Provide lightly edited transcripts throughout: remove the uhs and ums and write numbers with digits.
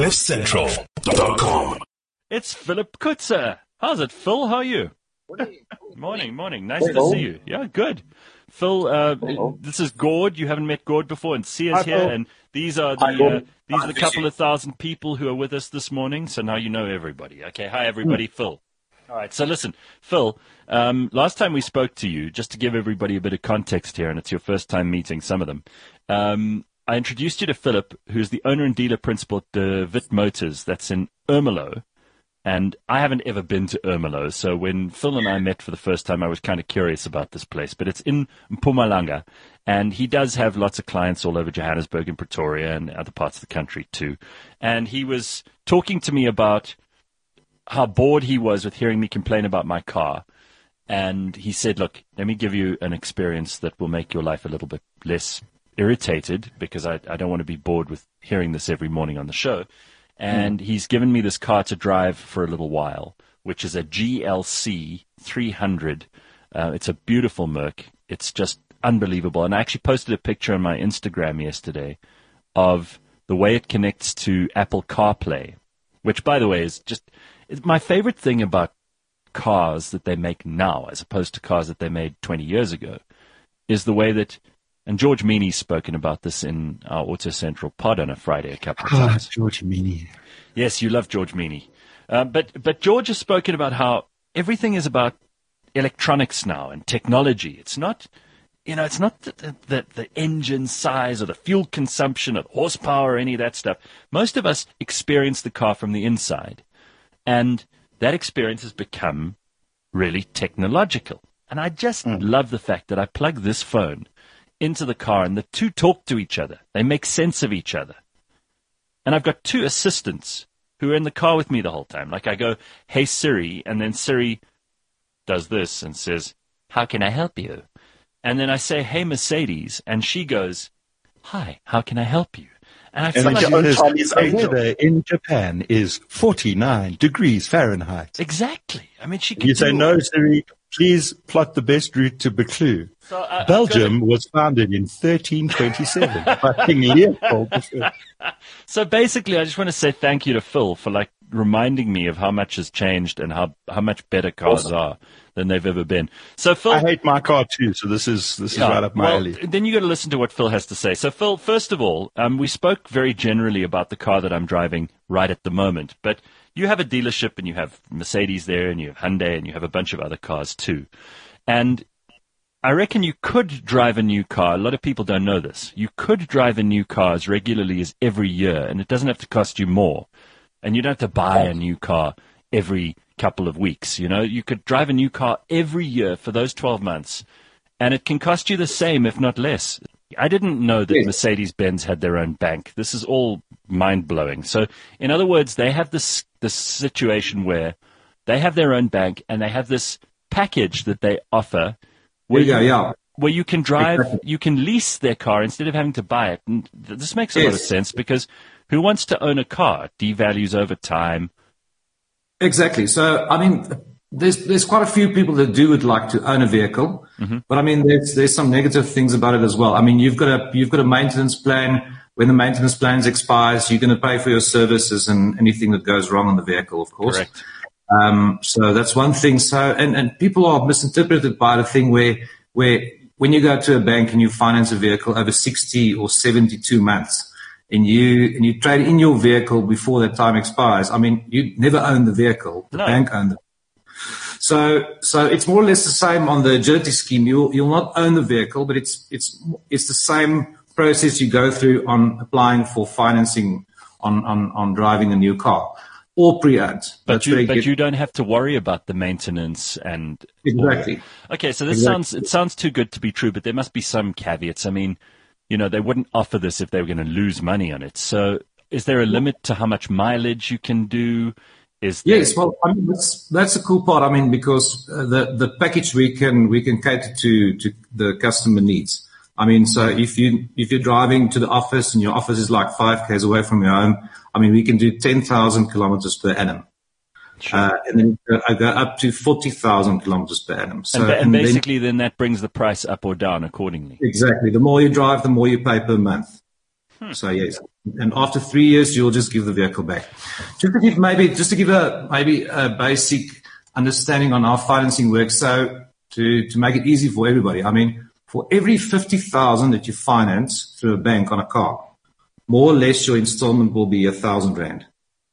CliffCentral.com. It's Philip Kutzer. How's it, Phil? How are you? Morning. Nice to see you. Yeah, good. Phil, this is Gord. You haven't met Gord before, and see us here. And these are the couple of thousand people who are with us this morning. So now you know everybody. Okay, hi everybody, Phil. All right, so listen, Phil, last time we spoke to you, just to give everybody a bit of context here, and it's your first time meeting some of them, I introduced you to Philip, who's the owner and dealer principal at the Vit Motors that's in Ermelo. And I haven't ever been to Ermelo, so when Phil and I met for the first time, I was kind of curious about this place. But it's in Mpumalanga, and he does have lots of clients all over Johannesburg and Pretoria and other parts of the country too. And he was talking to me about how bored he was with hearing me complain about my car. And he said, look, let me give you an experience that will make your life a little bit less irritated, because I don't want to be bored with hearing this every morning on the show. And he's given me this car to drive for a little while, which is a GLC 300. It's a beautiful Merc. It's just unbelievable. And I actually posted a picture on my Instagram yesterday of the way it connects to Apple CarPlay, which, by the way, is just my favorite thing about cars that they make now, as opposed to cars that they made 20 years ago, is the way that... And George Meany's spoken about this in our Auto Central Pod on a Friday a couple of times. George Meany. Yes, you love George Meany. But George has spoken about how everything is about electronics now and technology. It's not, you know, it's not the engine size or the fuel consumption or the horsepower or any of that stuff. Most of us experience the car from the inside, and that experience has become really technological. And I just love the fact that I plug this phone into the car, and the two talk to each other. They make sense of each other. And I've got two assistants who are in the car with me the whole time. Like I go, hey, Siri, and then Siri does this and says, how can I help you? And then I say, hey, Mercedes, and she goes, hi, how can I help you? And I feel like the weather in Japan is 49 degrees Fahrenheit. Exactly. I mean, she can. You say, no, Siri, please plot the best route to Buccleuch. So, Belgium was founded in 1327 by King Leopold I. So basically, I just want to say thank you to Phil for like reminding me of how much has changed and how much better cars are than they've ever been. So Phil, I hate my car too, so this is right up my alley. Then you got to listen to what Phil has to say. So Phil, first of all, we spoke very generally about the car that I'm driving right at the moment, but you have a dealership and you have Mercedes there and you have Hyundai and you have a bunch of other cars too. And I reckon you could drive a new car. A lot of people don't know this. You could drive a new car as regularly as every year, and it doesn't have to cost you more. And you don't have to buy a new car every couple of weeks. You know, you could drive a new car every year for those 12 months, and it can cost you the same, if not less. I didn't know that Mercedes-Benz had their own bank. This is all mind-blowing. So, in other words, they have this situation where they have their own bank, and they have this package that they offer where you can drive, you can lease their car instead of having to buy it. And this makes a lot of sense, because who wants to own a car? It devalues over time. Exactly. So, I mean, there's quite a few people that do would like to own a vehicle, but I mean, there's some negative things about it as well. I mean, you've got a maintenance plan. When the maintenance plan expires, you're going to pay for your services and anything that goes wrong on the vehicle, of course. Correct. So that's one thing. So, and people are misinterpreted by the thing where when you go to a bank and you finance a vehicle over 60 or 72 months and you trade in your vehicle before that time expires, I mean, you never own the vehicle. The bank owned it. So it's more or less the same on the agility scheme. You'll not own the vehicle, but it's the same process you go through on applying for financing on driving a new car. Or pre-owned. But you don't have to worry about the maintenance and... Exactly. Okay, so it sounds too good to be true, but there must be some caveats. I mean, you know, they wouldn't offer this if they were going to lose money on it. So is there a limit to how much mileage you can do? Yes, well, I mean, that's the cool part. I mean, because the package we can cater to the customer needs. I mean, so if you're driving to the office and your office is like 5 km away from your home, I mean, we can do 10,000 kilometers per annum. Sure. And then I go up to 40,000 kilometers per annum. So, and basically then that brings the price up or down accordingly. Exactly. The more you drive, the more you pay per month. So yes, and after 3 years, you'll just give the vehicle back. Just to give a basic understanding on how financing works. So to make it easy for everybody, I mean, for every 50,000 that you finance through a bank on a car, more or less your installment will be 1,000 rand.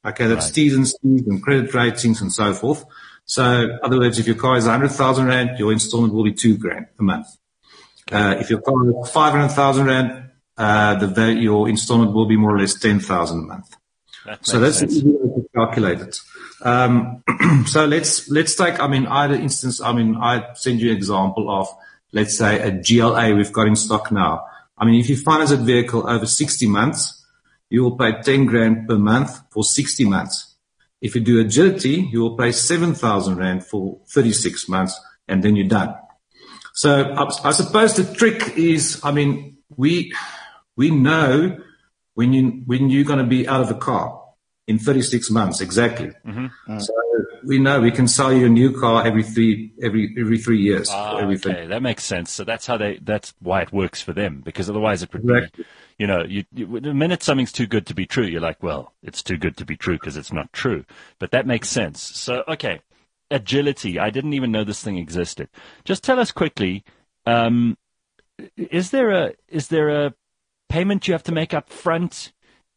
Okay, that's right. T's and C's and credit ratings and so forth. So, in other words, if your car is 100,000 rand, your installment will be 2 grand a month. If your car is 500,000 rand, your installment will be more or less 10,000 a month. That's an easy way to calculate it. So let's take, I send you an example of, let's say, a GLA we've got in stock now. I mean, if you finance a vehicle over 60 months, you will pay 10 grand per month for 60 months. If you do agility, you will pay 7,000 rand for 36 months, and then you're done. So I suppose the trick is, I mean, we know when you're going to be out of a car in 36 months exactly. Mm-hmm. So we know we can sell you a new car every three years. Okay, that makes sense. So that's why it works for them, because otherwise it would be. Exactly. You know, the minute something's too good to be true, you're like, well, it's too good to be true because it's not true. But that makes sense. So, okay, agility. I didn't even know this thing existed. Just tell us quickly, is there a payment you have to make up front?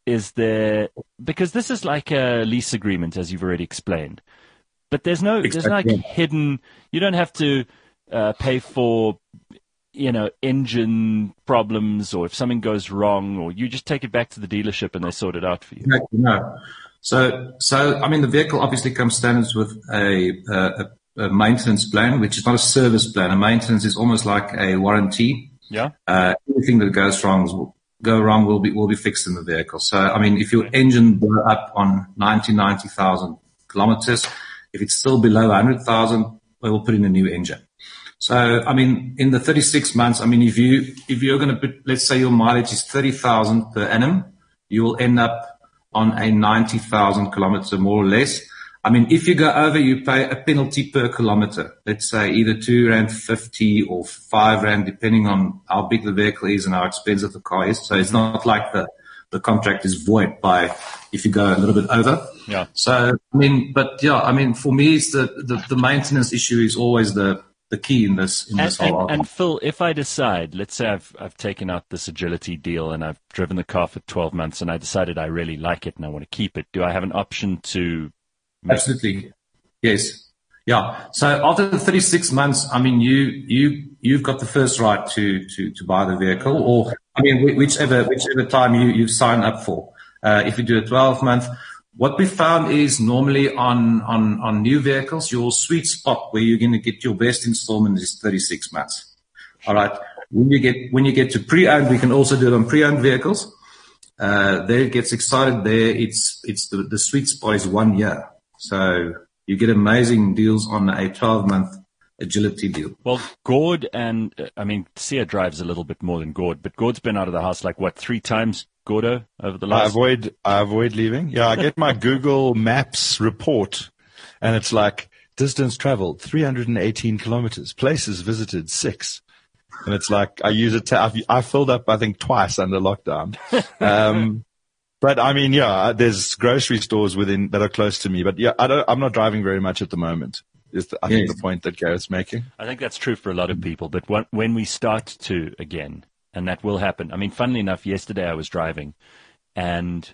Because this is like a lease agreement, as you've already explained. But there's no like hidden. You don't have to pay for, you know, engine problems, or if something goes wrong, or you just take it back to the dealership and they sort it out for you. No. So I mean, the vehicle obviously comes standards with a maintenance plan, which is not a service plan. A maintenance is almost like a warranty. Yeah. Anything that goes wrong will be fixed in the vehicle. So I mean, if your engine blow up on 90,000 kilometers, if it's still below 100,000, we will put in a new engine. So, I mean, in the 36 months, I mean, if you're going to put, let's say your mileage is 30,000 per annum, you will end up on a 90,000 kilometer, more or less. I mean, if you go over, you pay a penalty per kilometer. Let's say either 2 Rand 50 or 5 Rand, depending on how big the vehicle is and how expensive the car is. So it's not like the contract is void by if you go a little bit over. Yeah. So, I mean, but yeah, I mean, for me, it's the maintenance issue is always the key in this whole argument. And Phil, if I decide, let's say I've taken out this agility deal and I've driven the car for 12 months and I decided I really like it and I want to keep it, do I have an option to make? Absolutely. Yes. Yeah. So after the 36 months, I mean, you've got the first right to buy the vehicle, or, I mean, whichever time you sign up for. If you do a 12-month, what we found is normally on new vehicles, your sweet spot where you're going to get your best installment is 36 months. All right. When you get to pre-owned, we can also do it on pre-owned vehicles. There it gets excited. There it's the sweet spot is 1 year. So you get amazing deals on a 12-month agility deal. Well, Gord and I mean, Sia drives a little bit more than Gord, but Gord's been out of the house like what, 3 times? Gordo, over the last... I avoid leaving. Yeah, I get my Google Maps report, and it's like, distance traveled, 318 kilometers. Places visited, 6. And it's like, I use it I filled up, I think, twice under lockdown. But, I mean, yeah, there's grocery stores within that are close to me. But, yeah, I'm not driving very much at the moment, is the point that Gareth's making. I think that's true for a lot of people. But when we start to, again... And that will happen. I mean, funnily enough, yesterday I was driving and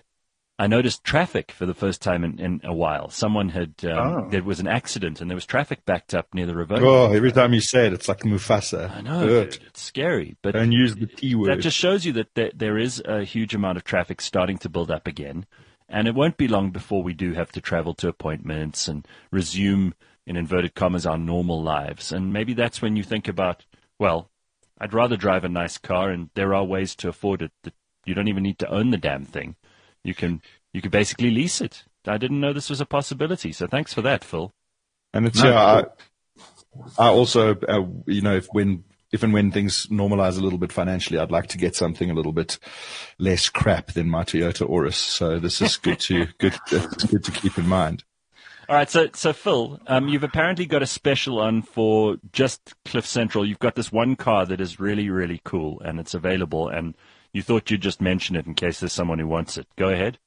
I noticed traffic for the first time in a while. Someone had, there was an accident and there was traffic backed up near the river. Oh, every time you say it, it's like Mufasa. I know, dude, it's scary. But don't use the T word. That just shows you that there is a huge amount of traffic starting to build up again. And it won't be long before we do have to travel to appointments and resume, in inverted commas, our normal lives. And maybe that's when you think about, well, I'd rather drive a nice car, and there are ways to afford it that you don't even need to own the damn thing. You can basically lease it. I didn't know this was a possibility, so thanks for that, Phil. And it's I also you know, if and when things normalize a little bit financially, I'd like to get something a little bit less crap than my Toyota Auris. So this is good to good to keep in mind. All right, so Phil, you've apparently got a special on for just Cliff Central. You've got this one car that is really, really cool, and it's available, and you thought you'd just mention it in case there's someone who wants it. Go ahead.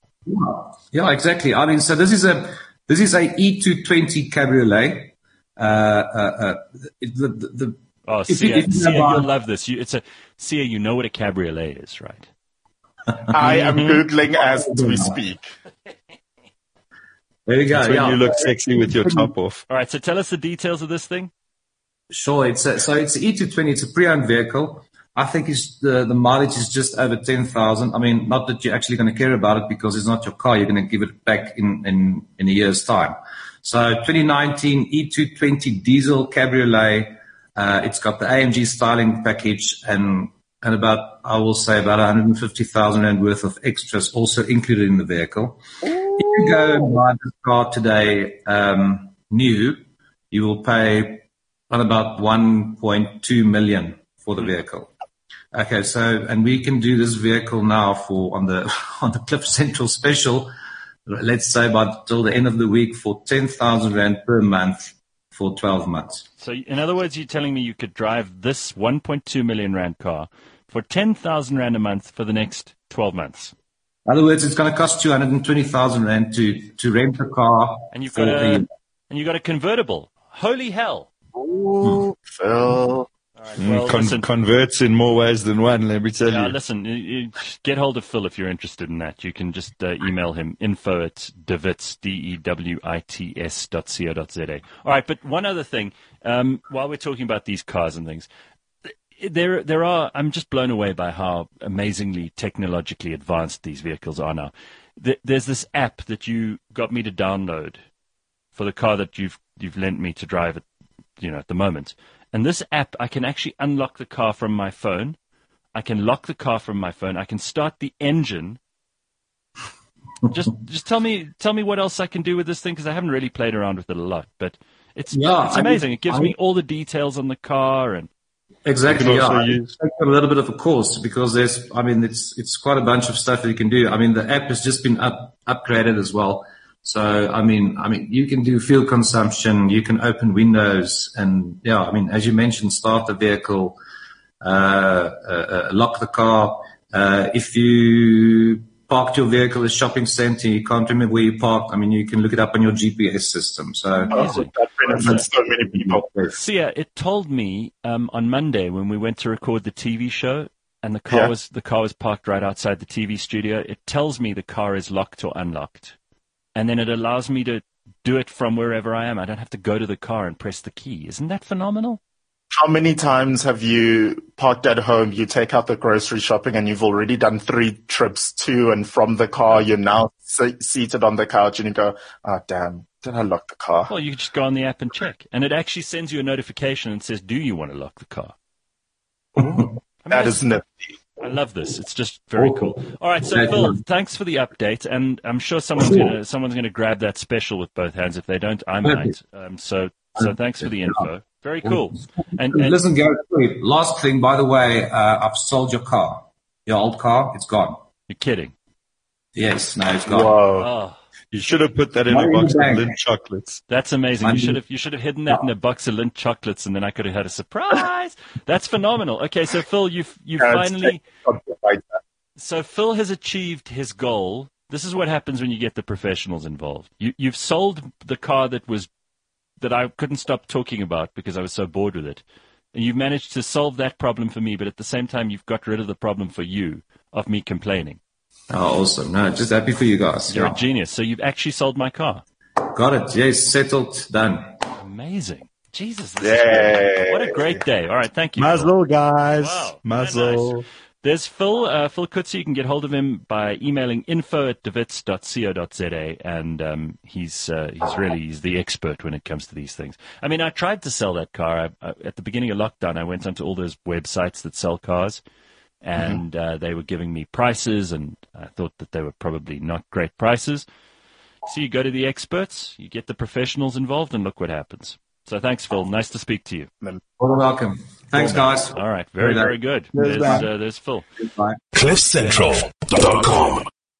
Yeah, exactly. I mean, so this is a E220 Cabriolet. Sia, you'll love this. Sia, you know what a Cabriolet is, right? I am Googling as we speak. There you go. That's when you look sexy with your top off. All right, so tell us the details of this thing. Sure. It's an E220. It's a pre-owned vehicle. I think the mileage is just over 10,000. I mean, not that you're actually going to care about it because it's not your car. You're going to give it back in a year's time. So 2019 E220 diesel Cabriolet. It's got the AMG styling package and about 150,000 rand worth of extras also included in the vehicle. Ooh. If you go and buy this car today, new, you will pay on about 1.2 million for the vehicle. Okay, so and we can do this vehicle now for on the Cliff Central special. Let's say by till the end of the week for 10,000 rand per month for 12 months. So in other words, you're telling me you could drive this 1.2 million rand car for 10,000 rand a month for the next 12 months. In other words, it's going to cost 220,000 rand to rent the car. And you've got a convertible. Holy hell. Ooh, Phil. All right, well, converts in more ways than one, let me tell you. Listen, you get hold of Phil if you're interested in that. You can just email him, info@dewits.co.za. All right, but one other thing, while we're talking about these cars and things, I'm just blown away by how amazingly technologically advanced these vehicles are now. There's this app that you got me to download for the car that you've lent me to drive at, at the moment. And this app, I can actually unlock the car from my phone. I can lock the car from my phone. I can start the engine. Just tell me what else I can do with this thing, because I haven't really played around with it a lot. But it's amazing. It gives me all the details on the car and exactly. Yeah, it's a little bit of a course because it's quite a bunch of stuff that you can do. I mean, the app has just been upgraded as well. So, I mean, you can do fuel consumption, you can open windows and, as you mentioned, start the vehicle, lock the car. If you parked your vehicle at a shopping center, you can't remember where you parked. I mean, you can look it up on your GPS system. So, so many people. Sia, it told me, on Monday when we went to record the TV show and the car was parked right outside the TV studio. It tells me the car is locked or unlocked. And then it allows me to do it from wherever I am. I don't have to go to the car and press the key. Isn't that phenomenal? How many times have you parked at home, you take out the grocery shopping, and you've already done 3 trips to and from the car. You're now seated on the couch, and you go, oh, damn, did I lock the car? Well, you just go on the app and check. And it actually sends you a notification and says, do you want to lock the car? That is nifty. I love this. It's just very cool. All right, so Phil, thanks for the update, and I'm sure someone's gonna grab that special with both hands. If they don't, I might. So thanks for the info. Very cool. And listen, Gary. Last thing, by the way, I've sold your car. Your old car, it's gone. You're kidding. Yes, no, it's gone. Whoa. Oh. You should have put that in a box of Lindt chocolates. That's amazing. You should have hidden that in a box of Lindt chocolates, and then I could have had a surprise. That's phenomenal. Okay, so Phil, So Phil has achieved his goal. This is what happens when you get the professionals involved. You've sold the car that I couldn't stop talking about because I was so bored with it, and you've managed to solve that problem for me. But at the same time, you've got rid of the problem for you of me complaining. Oh, awesome. No, just happy for you guys. You're a genius. So you've actually sold my car. Got it. Yes, settled, done. Amazing. Jesus. What a great day. All right, thank you. Mazel, guys. Wow, mazel. Nice. There's Phil. Phil Kutzer, you can get hold of him by emailing info@dewits.co.za, and he's the expert when it comes to these things. I mean, I tried to sell that car. At the beginning of lockdown, I went onto all those websites that sell cars. And they were giving me prices, and I thought that they were probably not great prices. So you go to the experts, you get the professionals involved, and look what happens. So thanks, Phil. Nice to speak to you. You're welcome. Thanks, guys. All right. Very, very good. There's Phil. Cliffcentral.com.